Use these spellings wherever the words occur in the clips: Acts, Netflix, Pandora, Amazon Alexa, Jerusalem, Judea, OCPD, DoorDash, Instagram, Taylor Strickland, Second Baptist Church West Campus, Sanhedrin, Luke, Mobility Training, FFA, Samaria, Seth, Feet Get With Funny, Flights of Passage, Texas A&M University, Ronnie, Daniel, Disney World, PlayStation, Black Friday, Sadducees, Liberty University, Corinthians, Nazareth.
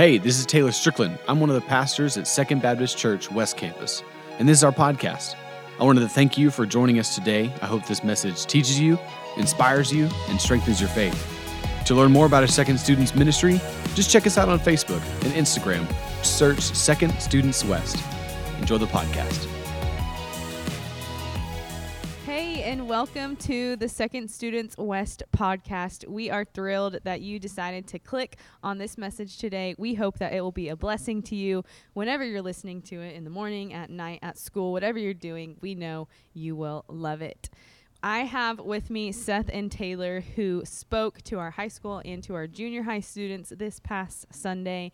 Hey, this is Taylor Strickland. I'm one of the pastors at Second Baptist Church West Campus, and this is our podcast. I wanted to thank you for joining us today. I hope this message teaches you, inspires you, and strengthens your faith. To learn more about our Second Students Ministry, just check us out on Facebook and Instagram. Search Second Students West. Enjoy the podcast. Hey, and welcome to the Second Students West podcast. We are thrilled that you decided to click on this message today. We hope that it will be a blessing to you whenever you're listening to it, in the morning, at night, at school, whatever you're doing. We know you will love it. I have with me Seth and Taylor, who spoke to our high school and to our junior high students this past Sunday,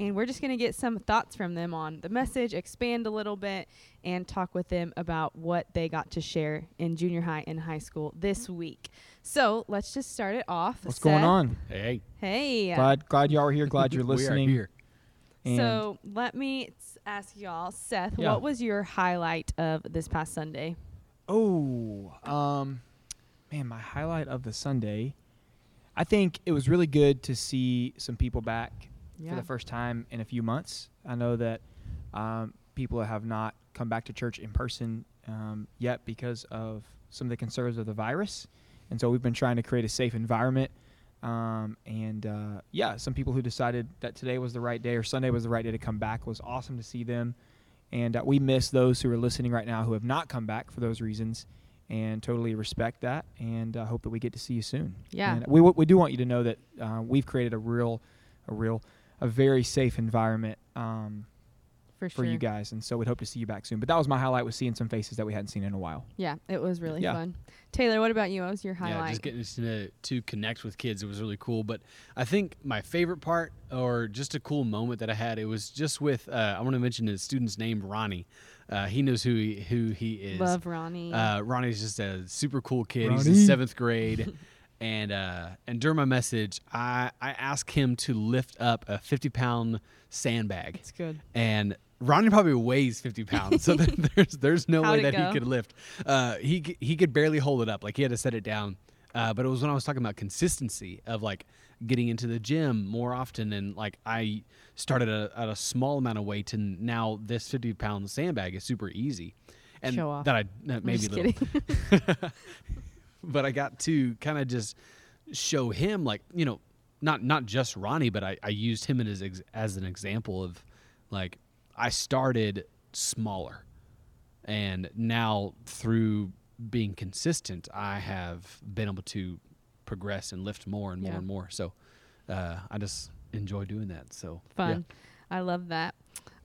and we're just going to get some thoughts from them on the message, expand a little bit, and talk with them about what they got to share in junior high and high school this week. So let's just start it off. What's Seth, going on? Hey. Glad y'all are here. Glad you're listening. We are here. And so let me ask y'all, Seth, What was your highlight of this past Sunday? My highlight of the Sunday, I think it was really good to see some people back for the first time in a few months. I know that people have not come back to church in person yet because of some of the concerns of the virus. And so we've been trying to create a safe environment. Some people who decided that today was the right day or Sunday was the right day to come back. It was awesome to see them. And we miss those who are listening right now who have not come back for those reasons, and totally respect that, and hope that we get to see you soon. Yeah. And we do want you to know that we've created a very safe environment for you guys, and so we'd hope to see you back soon. But that was my highlight, was seeing some faces that we hadn't seen in a while. Yeah, it was really fun. Taylor, what about you? What was your highlight? Yeah, just getting to connect with kids. It was really cool. But I think my favorite part, or just a cool moment that I had, it was just with, I want to mention a student's name, Ronnie. He knows who he is. Love Ronnie. Ronnie's just a super cool kid. Ronnie. He's in 7th grade. And during my message, I asked him to lift up a 50-pound sandbag. That's good. And Ronnie probably weighs 50 pounds, so there's no way that he could lift. He could barely hold it up. Like, he had to set it down. But it was when I was talking about consistency of, like, getting into the gym more often. And, like, I started at a small amount of weight, and now this 50-pound sandbag is super easy. And show off. But I got to kind of just show him, like, you know, not just Ronnie, but I used him as an example of, like, I started smaller, and now through being consistent, I have been able to progress and lift more and more and more. So I just enjoy doing that. So fun. Yeah. I love that.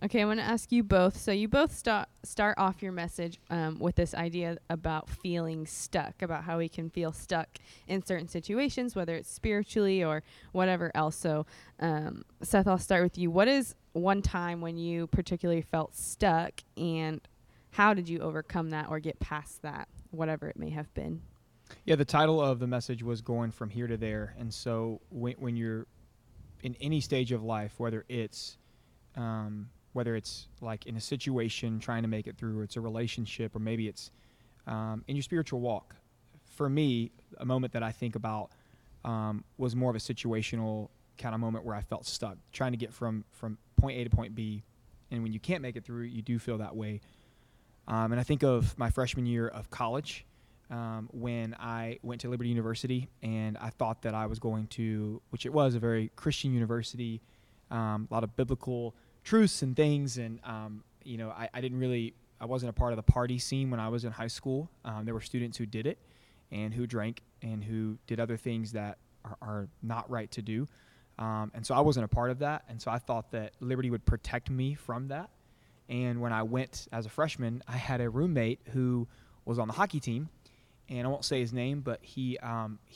Okay, I want to ask you both. So you both start off your message with this idea about feeling stuck, about how we can feel stuck in certain situations, whether it's spiritually or whatever else. So Seth, I'll start with you. What is one time when you particularly felt stuck, and how did you overcome that or get past that, whatever it may have been? Yeah, the title of the message was Going From Here to There. And so when you're in any stage of life, whether it's like in a situation trying to make it through, or it's a relationship, or maybe it's in your spiritual walk. For me, a moment that I think about was more of a situational kind of moment where I felt stuck, trying to get from point A to point B. And when you can't make it through, you do feel that way. And I think of my freshman year of college when I went to Liberty University, and I thought that I was going to, which it was a very Christian university, a lot of biblical truths and things, and I wasn't a part of the party scene when I was in high school. There were students who did it, and who drank, and who did other things that are not right to do, and so I wasn't a part of that, and so I thought that Liberty would protect me from that. And when I went as a freshman, I had a roommate who was on the hockey team, and I won't say his name, but he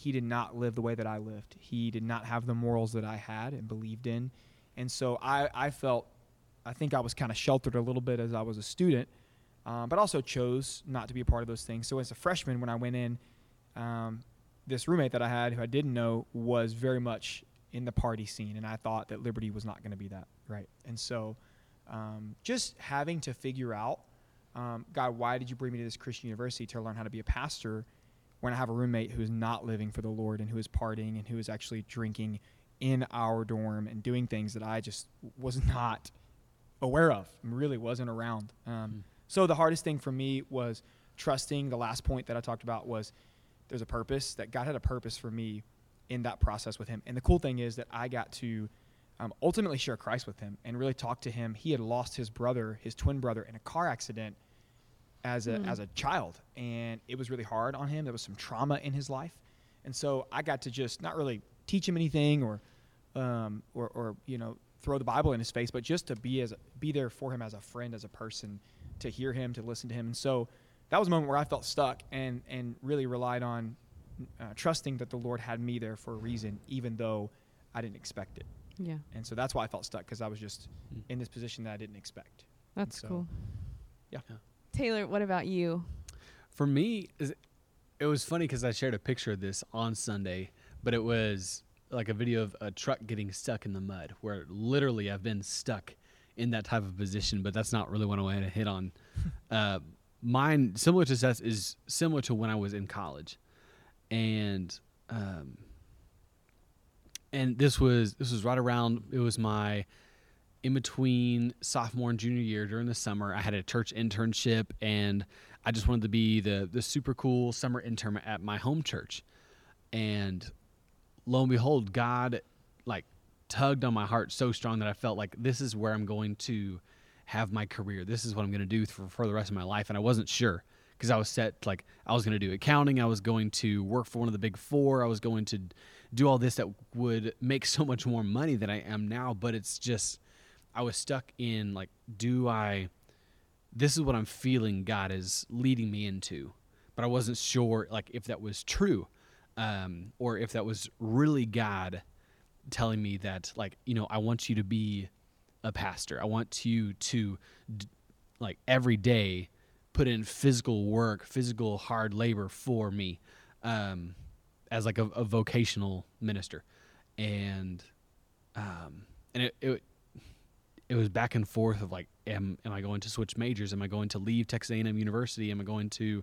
did not live the way that I lived. He did not have the morals that I had and believed in, and so I think I was kind of sheltered a little bit as I was a student, but also chose not to be a part of those things. So as a freshman, when I went in, this roommate that I had, who I didn't know, was very much in the party scene, and I thought that Liberty was not going to be that, right? And so just having to figure out, God, why did you bring me to this Christian university to learn how to be a pastor when I have a roommate who is not living for the Lord, and who is partying, and who is actually drinking in our dorm and doing things that I just was not aware of and really wasn't around. So the hardest thing for me was trusting. The last point that I talked about was there's a purpose, that God had a purpose for me in that process with him. And the cool thing is that I got to ultimately share Christ with him and really talk to him. He had lost his brother, his twin brother, in a car accident as a child. And it was really hard on him. There was some trauma in his life. And so I got to just not really teach him anything or throw the Bible in his face, but just to be there for him as a friend, as a person, to hear him, to listen to him. And so that was a moment where I felt stuck and really relied on trusting that the Lord had me there for a reason, even though I didn't expect it. Yeah. And so that's why I felt stuck, because I was just in this position that I didn't expect. That's cool. Yeah. Taylor, what about you? For me, it was funny because I shared a picture of this on Sunday, but it was like a video of a truck getting stuck in the mud, where literally I've been stuck in that type of position, but that's not really what I wanted to hit on. Mine, similar to Seth, is similar to when I was in college. And this was right around, it was my in between sophomore and junior year during the summer. I had a church internship, and I just wanted to be the super cool summer intern at my home church. And lo and behold, God like tugged on my heart so strong that I felt like this is where I'm going to have my career. This is what I'm going to do for the rest of my life. And I wasn't sure, because I was set, like I was going to do accounting. I was going to work for one of the big four. I was going to do all this that would make so much more money than I am now. But it's just, I was stuck in like, this is what I'm feeling God is leading me into. But I wasn't sure like if that was true, or if that was really God telling me that, like, you know, I want you to be a pastor. I want you to like every day put in physical work, physical hard labor for me, as like a vocational minister. And it was back and forth of like, am I going to switch majors? Am I going to leave Texas A&M University? Am I going to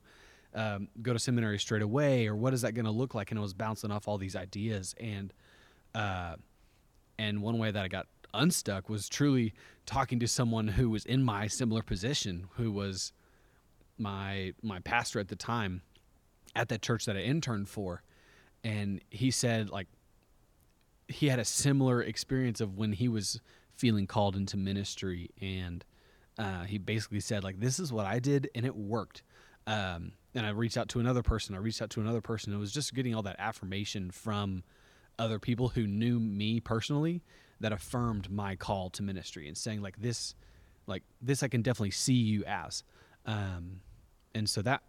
go to seminary straight away? Or what is that going to look like? And I was bouncing off all these ideas. And one way that I got unstuck was truly talking to someone who was in my similar position, who was my pastor at the time at that church that I interned for. And he said like he had a similar experience of when he was feeling called into ministry. And he basically said like, this is what I did and it worked. And I reached out to another person. It was just getting all that affirmation from other people who knew me personally that affirmed my call to ministry and saying like this, I can definitely see you as, and so that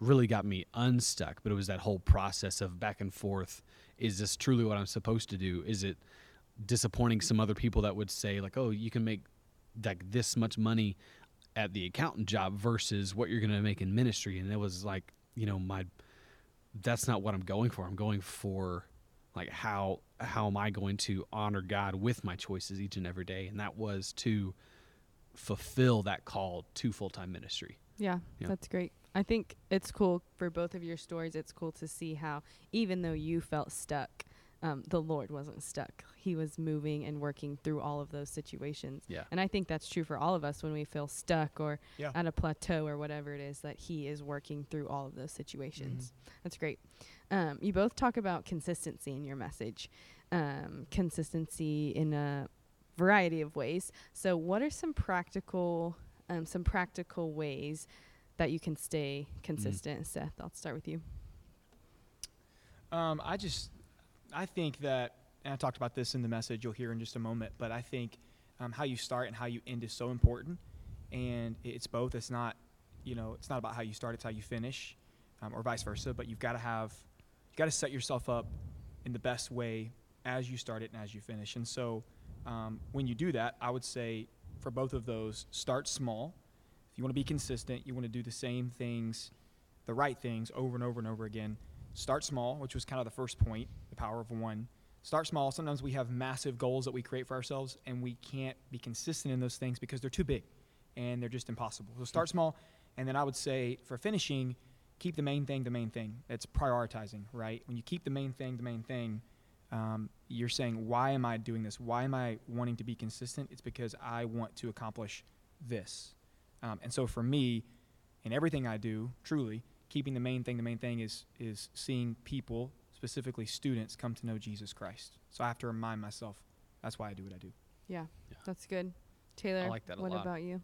really got me unstuck. But it was that whole process of back and forth. Is this truly what I'm supposed to do? Is it disappointing some other people that would say like, oh, you can make like this much money at the accountant job versus what you're going to make in ministry? And it was like, you know, that's not what I'm going for. I'm going for like, how am I going to honor God with my choices each and every day? And that was to fulfill that call to full-time ministry. Yeah, that's great. I think it's cool for both of your stories. It's cool to see how, even though you felt stuck, the Lord wasn't stuck. He was moving and working through all of those situations. Yeah. And I think that's true for all of us when we feel stuck or at a plateau or whatever it is, that he is working through all of those situations. Mm-hmm. That's great. You both talk about consistency in your message, consistency in a variety of ways. So what are some practical ways that you can stay consistent? Mm-hmm. Seth, I'll start with you. I think that, and I talked about this in the message you'll hear in just a moment, but I think how you start and how you end is so important. And it's both. It's not, you know, it's not about how you start, it's how you finish, or vice versa. But you've got to set yourself up in the best way as you start it and as you finish. And so when you do that, I would say, for both of those, start small. If you want to be consistent, you want to do the same things, the right things, over and over and over again. Start small, which was kind of the first point, the power of one. Start small. Sometimes we have massive goals that we create for ourselves, and we can't be consistent in those things because they're too big, and they're just impossible. So start small, and then I would say for finishing, keep the main thing the main thing. That's prioritizing, right? When you keep the main thing the main thing, you're saying, why am I doing this? Why am I wanting to be consistent? It's because I want to accomplish this. And so for me, in everything I do, truly, keeping the main thing is seeing people, specifically students, come to know Jesus Christ. So I have to remind myself, that's why I do what I do. Yeah. That's good. Taylor, I like that a lot. What about you?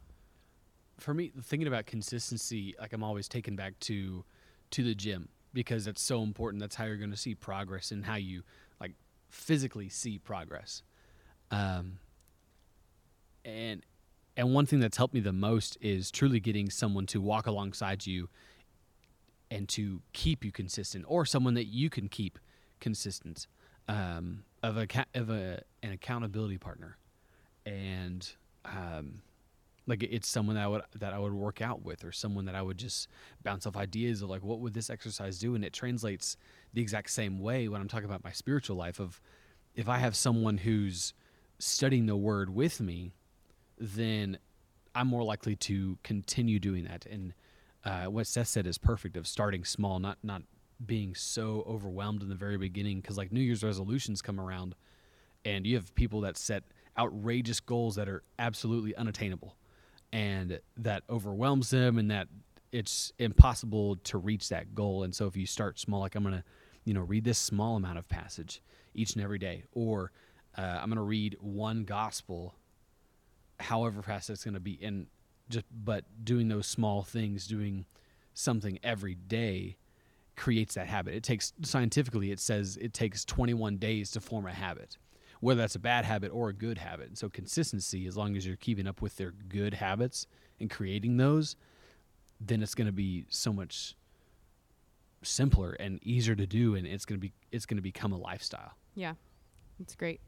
For me, thinking about consistency, like I'm always taken back to the gym, because that's so important. That's how you're going to see progress and how you like physically see progress. And one thing that's helped me the most is truly getting someone to walk alongside you and to keep you consistent, or someone that you can keep consistent, of an accountability partner. And like it's someone that I would work out with, or someone that I would just bounce off ideas of, like, what would this exercise do? And it translates the exact same way when I'm talking about my spiritual life of, if I have someone who's studying the word with me, then I'm more likely to continue doing that. And what Seth said is perfect, of starting small, not being so overwhelmed in the very beginning. Because like New Year's resolutions come around and you have people that set outrageous goals that are absolutely unattainable. And that overwhelms them, and that it's impossible to reach that goal. And so if you start small, like I'm going to, read this small amount of passage each and every day, or I'm going to read one gospel, however fast it's going to be. And but doing those small things, doing something every day, creates that habit. It takes, scientifically, it says it takes 21 days to form a habit, whether that's a bad habit or a good habit. And so consistency, as long as you're keeping up with their good habits and creating those, then it's going to be so much simpler and easier to do, and it's going to become a lifestyle. Yeah, that's great.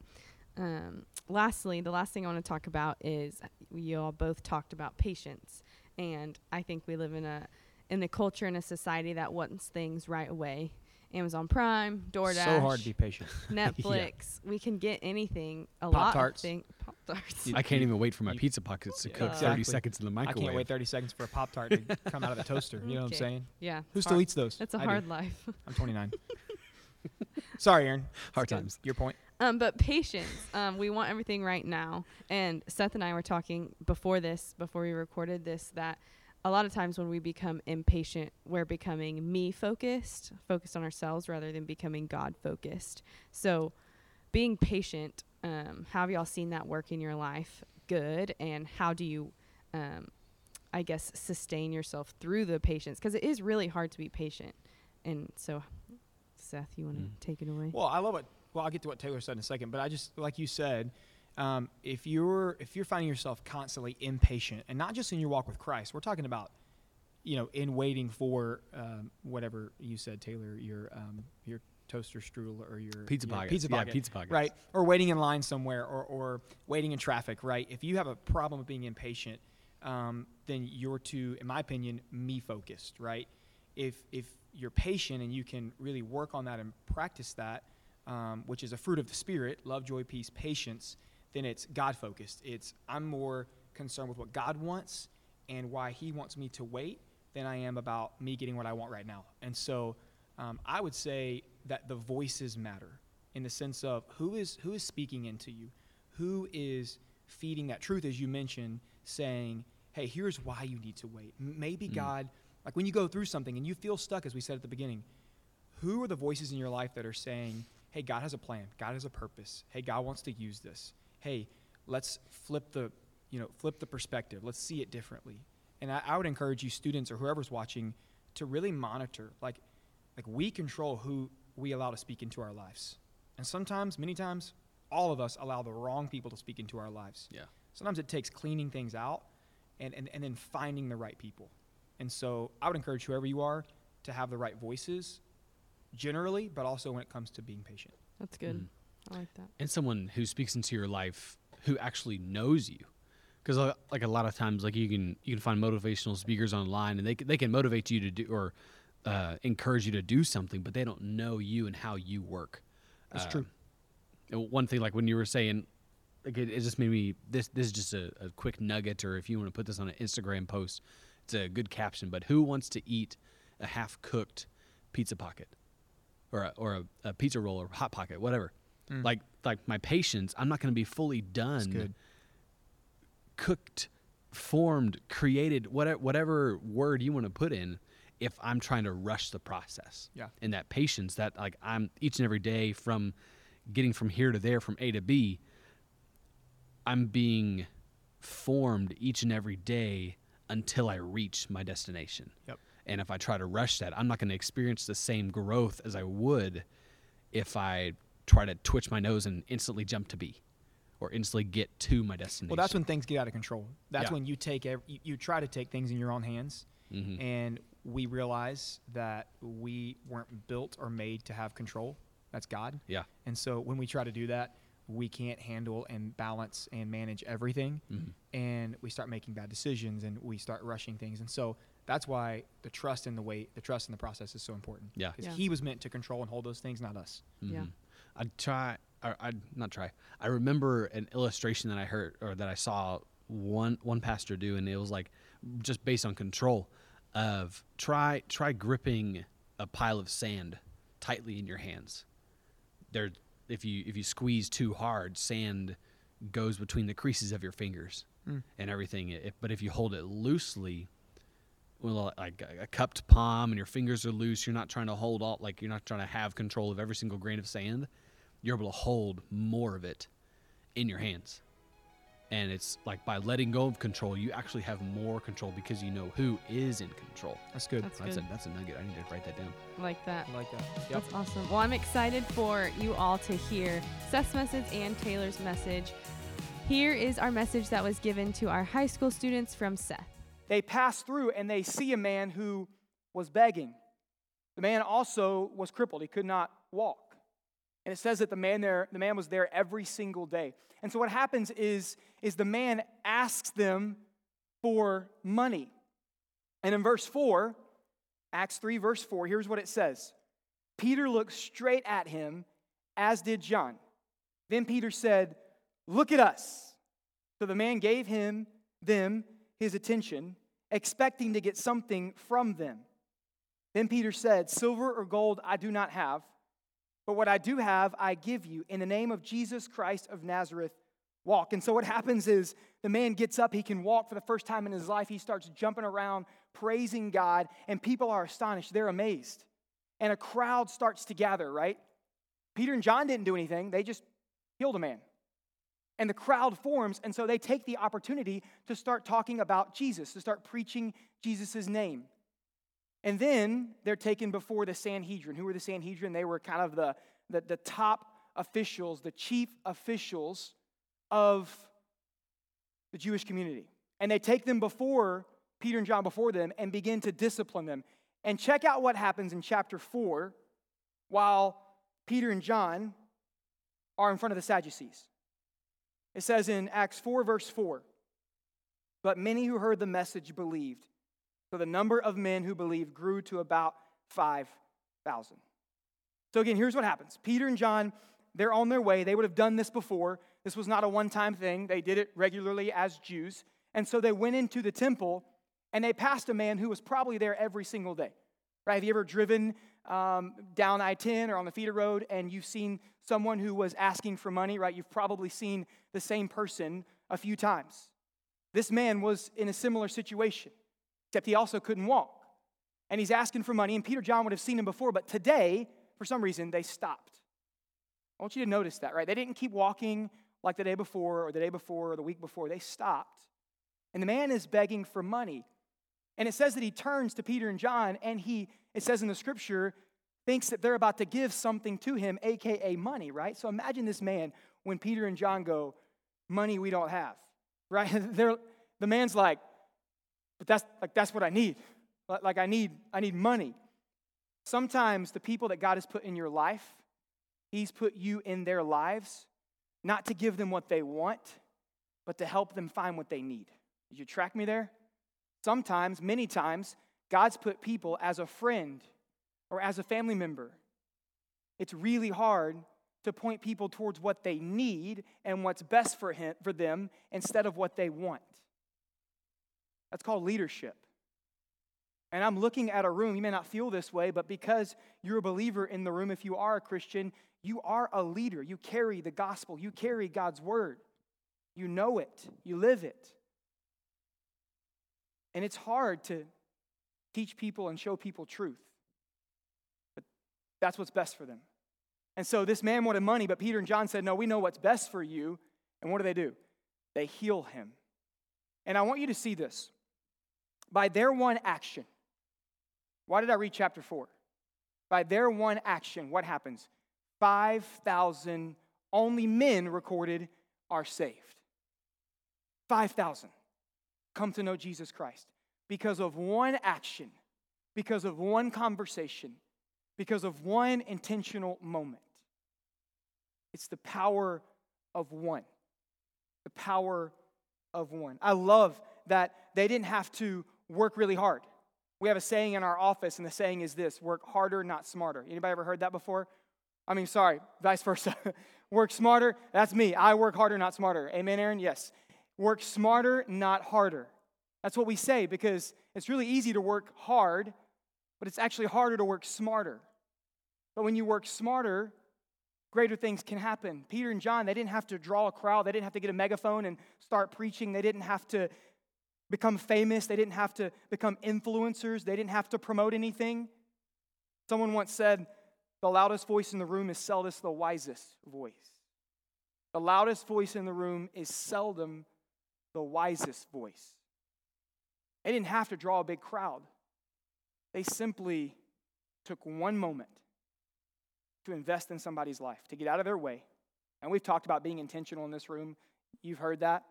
Lastly, the last thing I want to talk about is, you all both talked about patience, and I think we live in a culture and a society that wants things right away. Amazon Prime, DoorDash. So hard to be patient. Netflix. Yeah. We can get anything. Pop-Tarts. I can't even wait for my pizza pockets to cook 30 seconds in the microwave. I can't wait 30 seconds for a Pop-Tart to come out of the toaster. You know what I'm saying? Yeah. Who still eats those? That's a hard life. I'm 29. Sorry, Aaron. Hard times. Your point. But patience. We want everything right now. And Seth and I were talking before we recorded this, that a lot of times when we become impatient, we're becoming me-focused on ourselves rather than becoming God-focused. So being patient, how have y'all seen that work in your life good? And how do you, sustain yourself through the patience? Because it is really hard to be patient. And so, Seth, you want to take it away? Well, I love it. Well, I'll get to what Taylor said in a second. But I just, like you said, if you're finding yourself constantly impatient, and not just in your walk with Christ, we're talking about, in waiting for whatever you said, Taylor, your toaster strudel or your pizza pocket, right? Or waiting in line somewhere, or waiting in traffic, right? If you have a problem with being impatient, then you're too, in my opinion, me focused, right? If you're patient and you can really work on that and practice that, which is a fruit of the Spirit, love, joy, peace, patience, then it's God-focused. It's, I'm more concerned with what God wants and why he wants me to wait than I am about me getting what I want right now. And so I would say that the voices matter in the sense of who is speaking into you, who is feeding that truth, as you mentioned, saying, hey, here's why you need to wait. Maybe God, like when you go through something and you feel stuck, as we said at the beginning, who are the voices in your life that are saying, hey, God has a plan, God has a purpose, hey, God wants to use this. Hey, let's flip the perspective. Let's see it differently. And I would encourage you, students or whoever's watching, to really monitor. Like we control who we allow to speak into our lives. And sometimes, many times, all of us allow the wrong people to speak into our lives. Yeah. Sometimes it takes cleaning things out and then finding the right people. And so I would encourage whoever you are to have the right voices generally, but also when it comes to being patient. That's good. Mm-hmm. I like that. And someone who speaks into your life who actually knows you, because like a lot of times, like you can find motivational speakers online, and they can motivate you to do or encourage you to do something, but they don't know you and how you work. That's true. One thing, like when you were saying, like it just made me. This is just a quick nugget, or if you want to put this on an Instagram post, it's a good caption. But who wants to eat a half cooked pizza pocket, or a pizza roll, or hot pocket, whatever? Like my patience, I'm not going to be fully done, cooked, formed, created, whatever word you want to put in, if I'm trying to rush the process. Yeah. And that patience that like I'm each and every day from getting from here to there, from A to B, I'm being formed each and every day until I reach my destination. Yep. And if I try to rush that, I'm not going to experience the same growth as I would if I try to twitch my nose and instantly jump to B or instantly get to my destination. Well, that's when things get out of control. That's when you take you try to take things in your own hands, and we realize that we weren't built or made to have control. That's God. Yeah. And so when we try to do that, we can't handle and balance and manage everything, and we start making bad decisions and we start rushing things. And so that's why the trust in the wait, the trust in the process is so important. Yeah. Because He was meant to control and hold those things, not us. Mm-hmm. Yeah. I remember an illustration that I heard or that I saw one pastor do, and it was like just based on control of try gripping a pile of sand tightly in your hands. If you squeeze too hard, sand goes between the creases of your fingers and everything. But if you hold it loosely, well, like a cupped palm and your fingers are loose, you're not trying to hold all, like you're not trying to have control of every single grain of sand. You're able to hold more of it in your hands. And it's like by letting go of control, you actually have more control because you know who is in control. That's good. That's a nugget. I need to write that down. I like that. Yep. That's awesome. Well, I'm excited for you all to hear Seth's message and Taylor's message. Here is our message that was given to our high school students from Seth. They pass through and they see a man who was begging. The man also was crippled. He could not walk. And it says that the man was there every single day. And so what happens is the man asks them for money. And in verse 4, Acts 3, verse 4, here's what it says. Peter looked straight at him, as did John. Then Peter said, "Look at us." So the man gave them his attention, expecting to get something from them. Then Peter said, "Silver or gold I do not have, but what I do have, I give you. In the name of Jesus Christ of Nazareth, walk." And so what happens is the man gets up. He can walk for the first time in his life. He starts jumping around, praising God, and people are astonished. They're amazed. And a crowd starts to gather, right? Peter and John didn't do anything. They just healed a man. And the crowd forms, and so they take the opportunity to start talking about Jesus, to start preaching Jesus' name. And then they're taken before the Sanhedrin. Who were the Sanhedrin? They were kind of the top officials, the chief officials of the Jewish community. And they take them before Peter and John before them and begin to discipline them. And check out what happens in chapter 4 while Peter and John are in front of the Sadducees. It says in Acts 4, verse 4, "But many who heard the message believed. So the number of men who believed grew to about 5,000. So again, here's what happens. Peter and John, they're on their way. They would have done this before. This was not a one-time thing. They did it regularly as Jews. And so they went into the temple, and they passed a man who was probably there every single day. Right? Have you ever driven down I-10 or on the feeder road, and you've seen someone who was asking for money, right? You've probably seen the same person a few times. This man was in a similar situation, except he also couldn't walk. And he's asking for money, and Peter and John would have seen him before, but today, for some reason, they stopped. I want you to notice that, right? They didn't keep walking like the day before or the day before or the week before. They stopped. And the man is begging for money. And it says that he turns to Peter and John, and it says in the scripture, thinks that they're about to give something to him, a.k.a. money, right? So imagine this man when Peter and John go, "Money we don't have," right? The man's like, "But that's what I need. Like I need money." Sometimes the people that God has put in your life, He's put you in their lives, not to give them what they want, but to help them find what they need. Did you track me there? Sometimes, many times, God's put people as a friend or as a family member. It's really hard to point people towards what they need and what's best for them instead of what they want. That's called leadership. And I'm looking at a room. You may not feel this way, but because you're a believer in the room, if you are a Christian, You are a leader. You carry the gospel. You carry God's word. You know it. You live it. And it's hard to teach people and show people truth. But that's what's best for them. And so this man wanted money, but Peter and John said, no, we know what's best for you. And what do? They heal him. And I want you to see this. By their one action. Why did I read chapter 4? By their one action, what happens? 5,000 only men recorded are saved. 5,000 come to know Jesus Christ because of one action, because of one conversation, because of one intentional moment. It's the power of one. The power of one. I love that they didn't have to work really hard. We have a saying in our office, and the saying is this: work harder, not smarter. Anybody ever heard that before? I mean, sorry, vice versa. Work smarter, that's me. I work harder, not smarter. Amen, Aaron? Yes. Work smarter, not harder. That's what we say, because it's really easy to work hard, but it's actually harder to work smarter. But when you work smarter, greater things can happen. Peter and John, they didn't have to draw a crowd. They didn't have to get a megaphone and start preaching. They didn't have to become famous. They didn't have to become influencers. They didn't have to promote anything. Someone once said, the loudest voice in the room is seldom the wisest voice. The loudest voice in the room is seldom the wisest voice. They didn't have to draw a big crowd. They simply took one moment to invest in somebody's life, to get out of their way. And we've talked about being intentional in this room. You've heard that.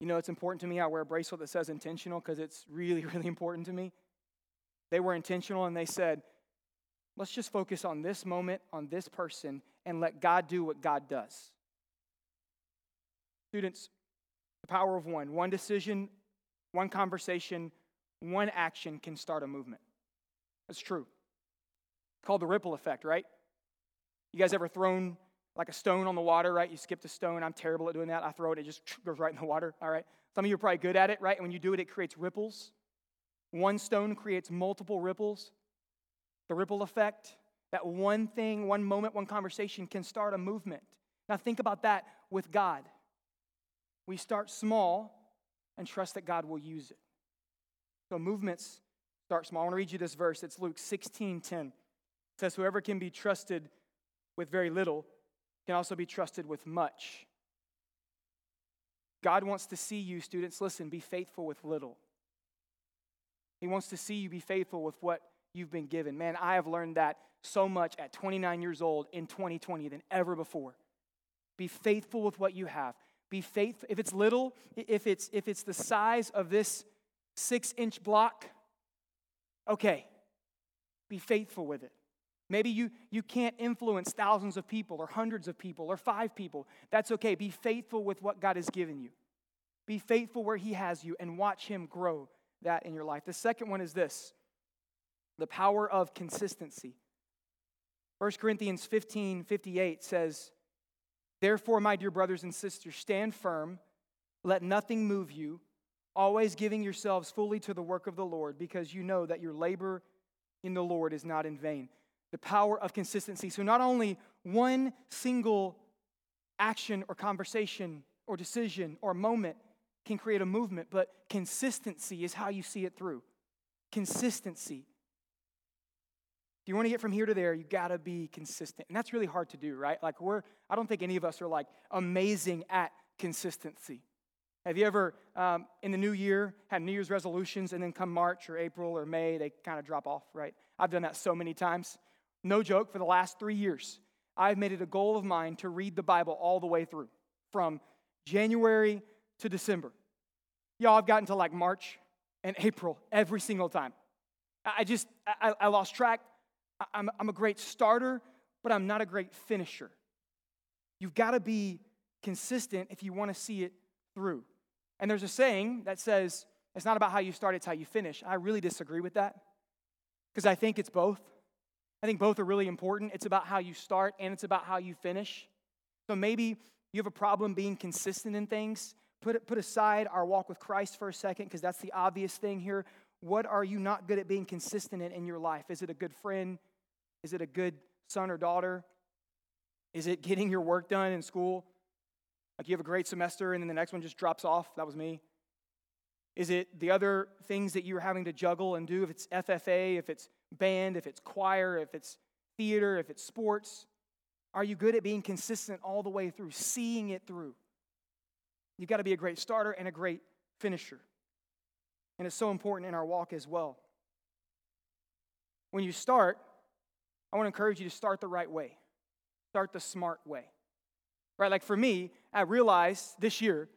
You know, it's important to me. I wear a bracelet that says intentional because it's really, really important to me. They were intentional and they said, let's just focus on this moment, on this person, and let God do what God does. Students, the power of one. One decision, one conversation, one action can start a movement. That's true. It's called the ripple effect, right? You guys ever thrown like a stone on the water, right? You skip the stone. I'm terrible at doing that. I throw it, it just goes right in the water, all right? Some of you are probably good at it, right? And when you do it, it creates ripples. One stone creates multiple ripples. The ripple effect, that one thing, one moment, one conversation can start a movement. Now think about that with God. We start small and trust that God will use it. So movements start small. I want to read you this verse. It's Luke 16:10. It says, whoever can be trusted with very little can also be trusted with much. God wants to see you, students, listen, be faithful with little. He wants to see you be faithful with what you've been given. Man, I have learned that so much at 29 years old in 2020 than ever before. Be faithful with what you have. Be faithful. If it's little, if it's the size of this 6-inch block, okay, be faithful with it. Maybe you can't influence thousands of people or hundreds of people or 5 people. That's okay. Be faithful with what God has given you. Be faithful where He has you and watch Him grow that in your life. The second one is this: the power of consistency. 1 Corinthians 15:58 says, therefore, my dear brothers and sisters, stand firm, let nothing move you, always giving yourselves fully to the work of the Lord, because you know that your labor in the Lord is not in vain. The power of consistency. So not only one single action or conversation or decision or moment can create a movement, but consistency is how you see it through. Consistency. If you want to get from here to there, you got to be consistent. And that's really hard to do, right? Like I don't think any of us are like amazing at consistency. Have you ever, in the new year, had New Year's resolutions and then come March or April or May, they kind of drop off, right? I've done that so many times. No joke, for the last 3 years, I've made it a goal of mine to read the Bible all the way through, from January to December. Y'all, I've gotten to like March and April every single time. I lost track. I'm a great starter, but I'm not a great finisher. You've got to be consistent if you want to see it through. And there's a saying that says, it's not about how you start, it's how you finish. I really disagree with that because I think it's both. I think both are really important. It's about how you start and it's about how you finish. So maybe you have a problem being consistent in things. Put aside our walk with Christ for a second because that's the obvious thing here. What are you not good at being consistent in your life? Is it a good friend? Is it a good son or daughter? Is it getting your work done in school? Like you have a great semester and then the next one just drops off. That was me. Is it the other things that you're having to juggle and do? If it's FFA, if it's band, if it's choir, if it's theater, if it's sports. Are you good at being consistent all the way through, seeing it through? You've got to be a great starter and a great finisher. And it's so important in our walk as well. When you start, I want to encourage you to start the right way. Start the smart way. Right? Like for me, I realized this year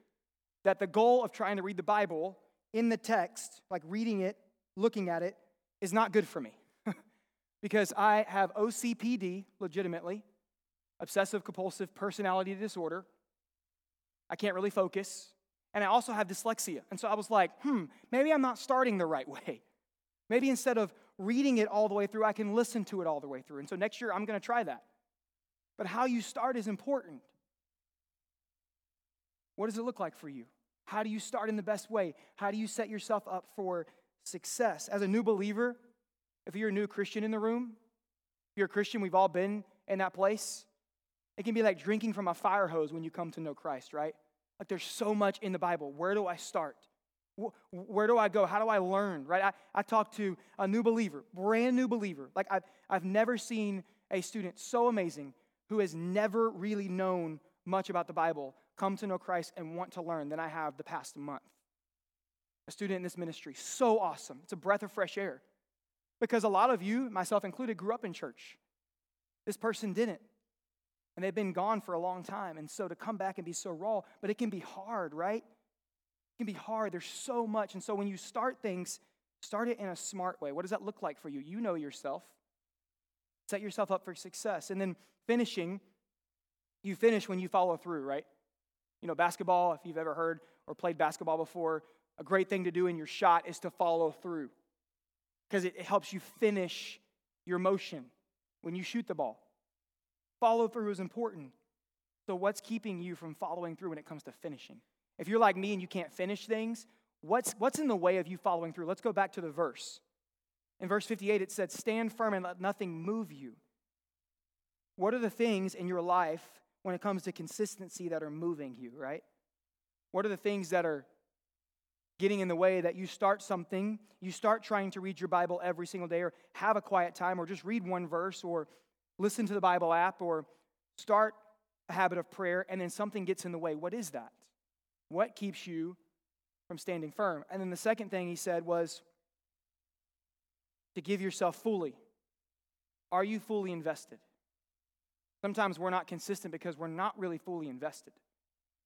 that the goal of trying to read the Bible in the text, like reading it, looking at it, is not good for me. Because I have OCPD, legitimately, obsessive compulsive personality disorder. I can't really focus. And I also have dyslexia. And so I was like, maybe I'm not starting the right way. Maybe instead of reading it all the way through, I can listen to it all the way through. And so next year, I'm going to try that. But how you start is important. What does it look like for you? How do you start in the best way? How do you set yourself up for success? As a new believer, if you're a new Christian in the room, if you're a Christian, we've all been in that place. It can be like drinking from a fire hose when you come to know Christ, right? Like there's so much in the Bible. Where do I start? Where do I go? How do I learn, right? I talked to a new believer, brand new believer. Like I've never seen a student so amazing who has never really known much about the Bible come to know Christ and want to learn than I have the past month. A student in this ministry, so awesome. It's a breath of fresh air. Because a lot of you, myself included, grew up in church. This person didn't. And they've been gone for a long time. And so to come back and be so raw, but it can be hard, right? It can be hard. There's so much. And so when you start things, start it in a smart way. What does that look like for you? You know yourself. Set yourself up for success. And then finishing, you finish when you follow through, right? You know, basketball, if you've ever heard or played basketball before, a great thing to do in your shot is to follow through. Because it helps you finish your motion when you shoot the ball. Follow through is important. So what's keeping you from following through when it comes to finishing? If you're like me and you can't finish things, what's in the way of you following through? Let's go back to the verse. In verse 58, it said, "Stand firm and let nothing move you." What are the things in your life when it comes to consistency that are moving you, right? What are the things that are getting in the way that you start something, you start trying to read your Bible every single day or have a quiet time or just read one verse or listen to the Bible app or start a habit of prayer and then something gets in the way. What is that? What keeps you from standing firm? And then the second thing he said was to give yourself fully. Are you fully invested? Sometimes we're not consistent because we're not really fully invested.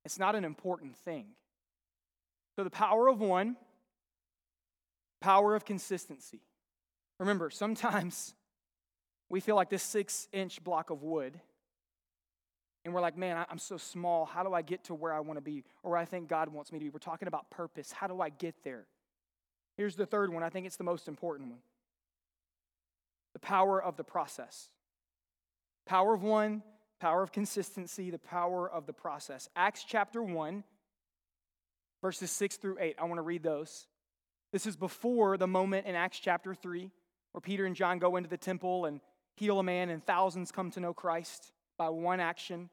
It's not an important thing. So the power of one, power of consistency. Remember, sometimes we feel like this 6-inch block of wood, and we're like, man, I'm so small. How do I get to where I want to be or where I think God wants me to be? We're talking about purpose. How do I get there? Here's the third one. I think it's the most important one. The power of the process. Power of one, power of consistency, the power of the process. Acts chapter 1, verses 6 through 8. I want to read those. This is before the moment in Acts chapter 3 where Peter and John go into the temple and heal a man and thousands come to know Christ by one action.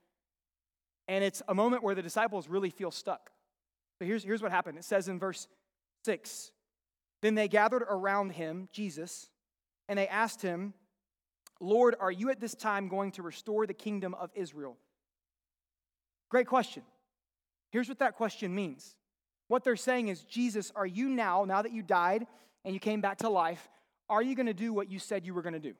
And it's a moment where the disciples really feel stuck. But here's what happened. It says in verse 6, "Then they gathered around him," Jesus, "and they asked him, 'Lord, are you at this time going to restore the kingdom of Israel?'" Great question. Here's what that question means. What they're saying is, Jesus, are you now that you died and you came back to life, are you going to do what you said you were going to do?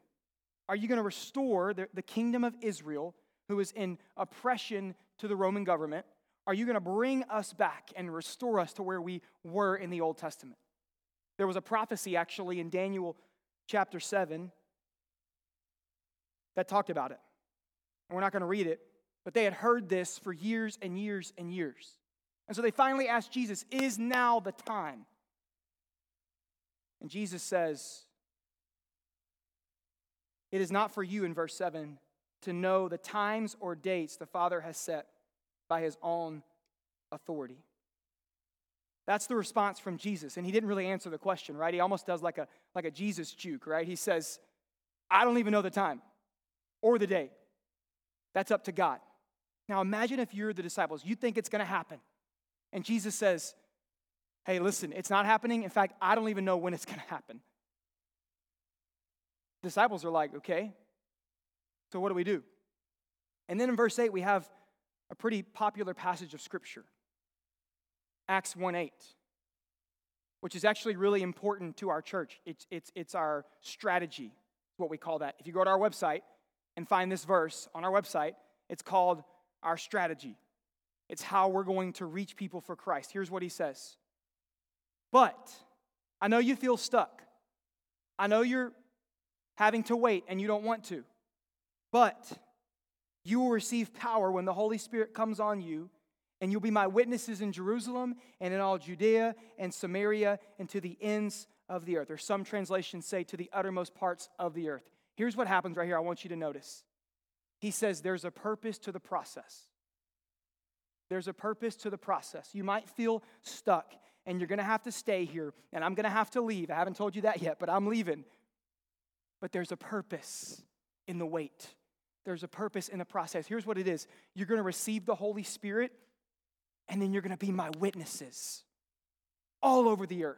Are you going to restore the kingdom of Israel, who is in oppression to the Roman government? Are you going to bring us back and restore us to where we were in the Old Testament? There was a prophecy actually in Daniel chapter 7 that talked about it. And we're not going to read it, but they had heard this for years and years and years. And so they finally asked Jesus, "Is now the time?" And Jesus says, "It is not for you," in verse 7, "to know the times or dates the Father has set by his own authority." That's the response from Jesus. And he didn't really answer the question, right? He almost does like a Jesus juke, right? He says, "I don't even know the time or the day. That's up to God. Now imagine if you're the disciples. You think it's going to happen. And Jesus says, hey, listen, it's not happening. In fact, I don't even know when it's going to happen. Disciples are like, okay, so what do we do? And then in verse 8, we have a pretty popular passage of Scripture, Acts 1:8, which is actually really important to our church. It's our strategy, what we call that. If you go to our website and find this verse on our website, it's called our strategy. It's how we're going to reach people for Christ. Here's what he says. But I know you feel stuck. I know you're having to wait and you don't want to. But you will receive power when the Holy Spirit comes on you, and you'll be my witnesses in Jerusalem and in all Judea and Samaria and to the ends of the earth. Or some translations say to the uttermost parts of the earth. Here's what happens right here. I want you to notice. He says there's a purpose to the process. There's a purpose to the process. You might feel stuck, and you're going to have to stay here, and I'm going to have to leave. I haven't told you that yet, but I'm leaving. But there's a purpose in the wait. There's a purpose in the process. Here's what it is. You're going to receive the Holy Spirit, and then you're going to be my witnesses all over the earth.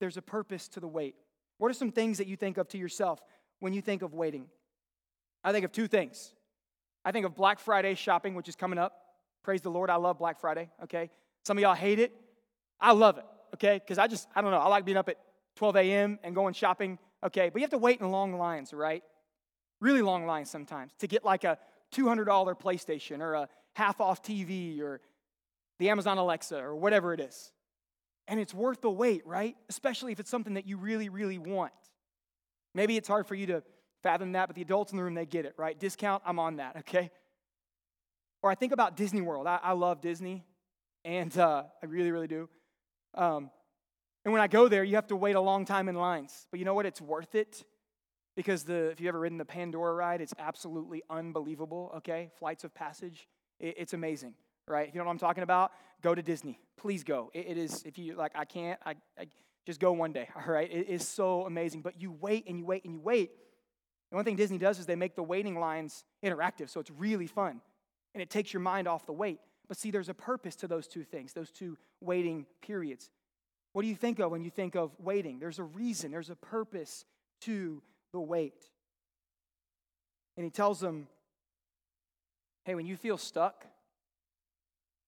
There's a purpose to the wait. What are some things that you think of to yourself when you think of waiting? I think of two things. I think of Black Friday shopping, which is coming up. Praise the Lord, I love Black Friday, okay? Some of y'all hate it. I love it, okay? Because I don't know, I like being up at 12 a.m. and going shopping, okay? But you have to wait in long lines, right? Really long lines sometimes to get like a $200 PlayStation or a half-off TV or the Amazon Alexa or whatever it is. And it's worth the wait, right? Especially if it's something that you really, really want. Maybe it's hard for you to fathom that, but the adults in the room, they get it, right? Discount, I'm on that, okay? Or I think about Disney World. I love Disney, and I really, really do. And when I go there, you have to wait a long time in lines. But you know what? It's worth it, because if you've ever ridden the Pandora ride, it's absolutely unbelievable, okay? Flights of Passage, it's amazing, right? If you know what I'm talking about, go to Disney. Please go. It is, if you like, I can't, I just go one day, all right? It is so amazing. But you wait and you wait and you wait. And one thing Disney does is they make the waiting lines interactive, so it's really fun, and it takes your mind off the wait. But see, there's a purpose to those two things, those two waiting periods. What do you think of when you think of waiting? There's a reason, there's a purpose to the wait. And he tells them, hey, when you feel stuck,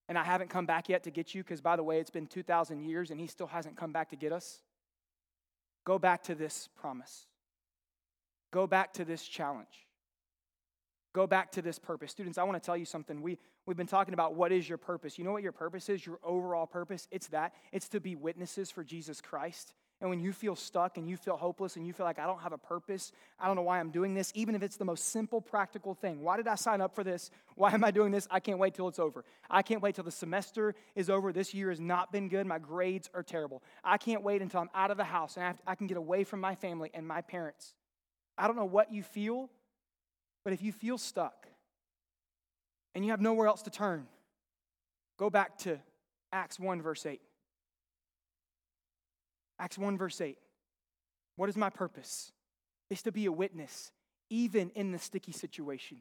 and I haven't come back yet to get you, because by the way, it's been 2,000 years, and he still hasn't come back to get us, go back to this promise. Go back to this challenge. Go back to this purpose. Students, I want to tell you something. We've been talking about what is your purpose. You know what your purpose is, your overall purpose? It's that. It's to be witnesses for Jesus Christ. And when you feel stuck and you feel hopeless and you feel like I don't have a purpose, I don't know why I'm doing this, even if it's the most simple, practical thing. Why did I sign up for this? Why am I doing this? I can't wait till it's over. I can't wait till the semester is over. This year has not been good. My grades are terrible. I can't wait until I'm out of the house and I can get away from my family and my parents. I don't know what you feel, but if you feel stuck and you have nowhere else to turn, go back to Acts 1, verse 8. Acts 1, verse 8. What is my purpose? It's to be a witness, even in the sticky situation,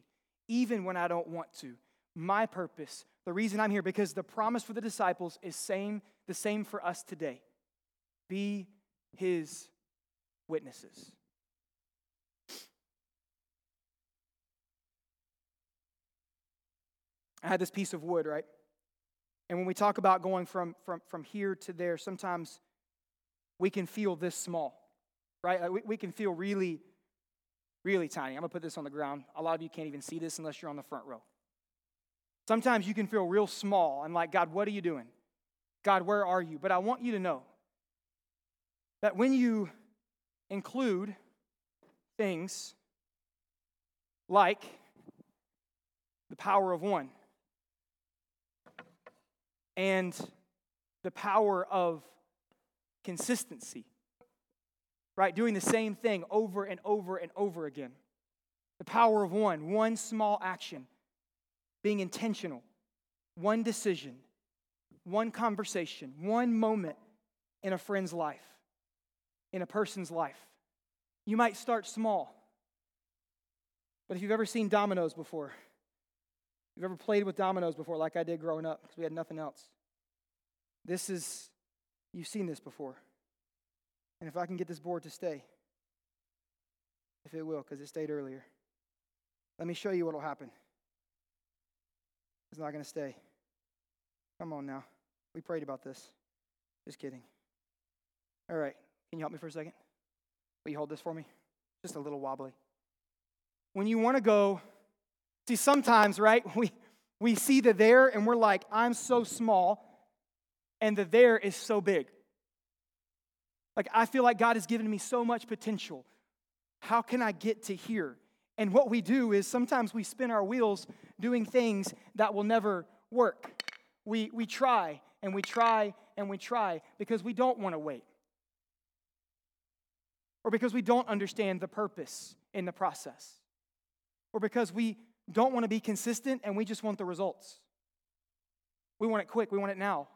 even when I don't want to. My purpose, the reason I'm here, because the promise for the disciples is the same for us today. Be his witnesses. I had this piece of wood, right? And when we talk about going from here to there, sometimes we can feel this small, right? Like we can feel really, really tiny. I'm going to put this on the ground. A lot of you can't even see this unless you're on the front row. Sometimes you can feel real small and like, God, what are you doing? God, where are you? But I want you to know that when you include things like the power of one, and the power of consistency, right? Doing the same thing over and over and over again. The power of one small action, being intentional, one decision, one conversation, one moment in a friend's life, in a person's life. You might start small, But if you've ever seen dominoes before, if you've ever played with dominoes before like I did growing up because we had nothing else, this is, you've seen this before. And if I can get this board to stay, if it will, because it stayed earlier, let me show you what will happen. It's not going to stay. Come on now. We prayed about this. Just kidding. All right. Can you help me for a second? Will you hold this for me? Just a little wobbly. When you want to go, see, sometimes, right, we see the there and we're like, I'm so small, and the there is so big. Like, I feel like God has given me so much potential. How can I get to here? And what we do is sometimes we spin our wheels doing things that will never work. We try and we try and we try because we don't want to wait. Or because we don't understand the purpose in the process. Or because we don't want to be consistent and we just want the results. We want it quick. We want it now.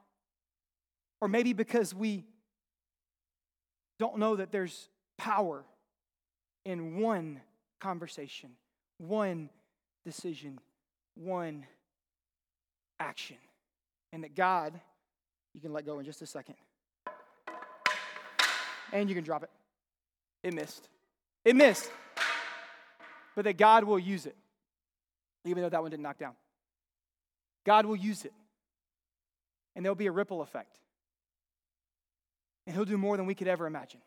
Or maybe because we don't know that there's power in one conversation, one decision, one action. And that God, you can let go in just a second. And you can drop it. It missed. It missed. But that God will use it. Even though that one didn't knock down. God will use it. And there'll be a ripple effect. And he'll do more than we could ever imagine.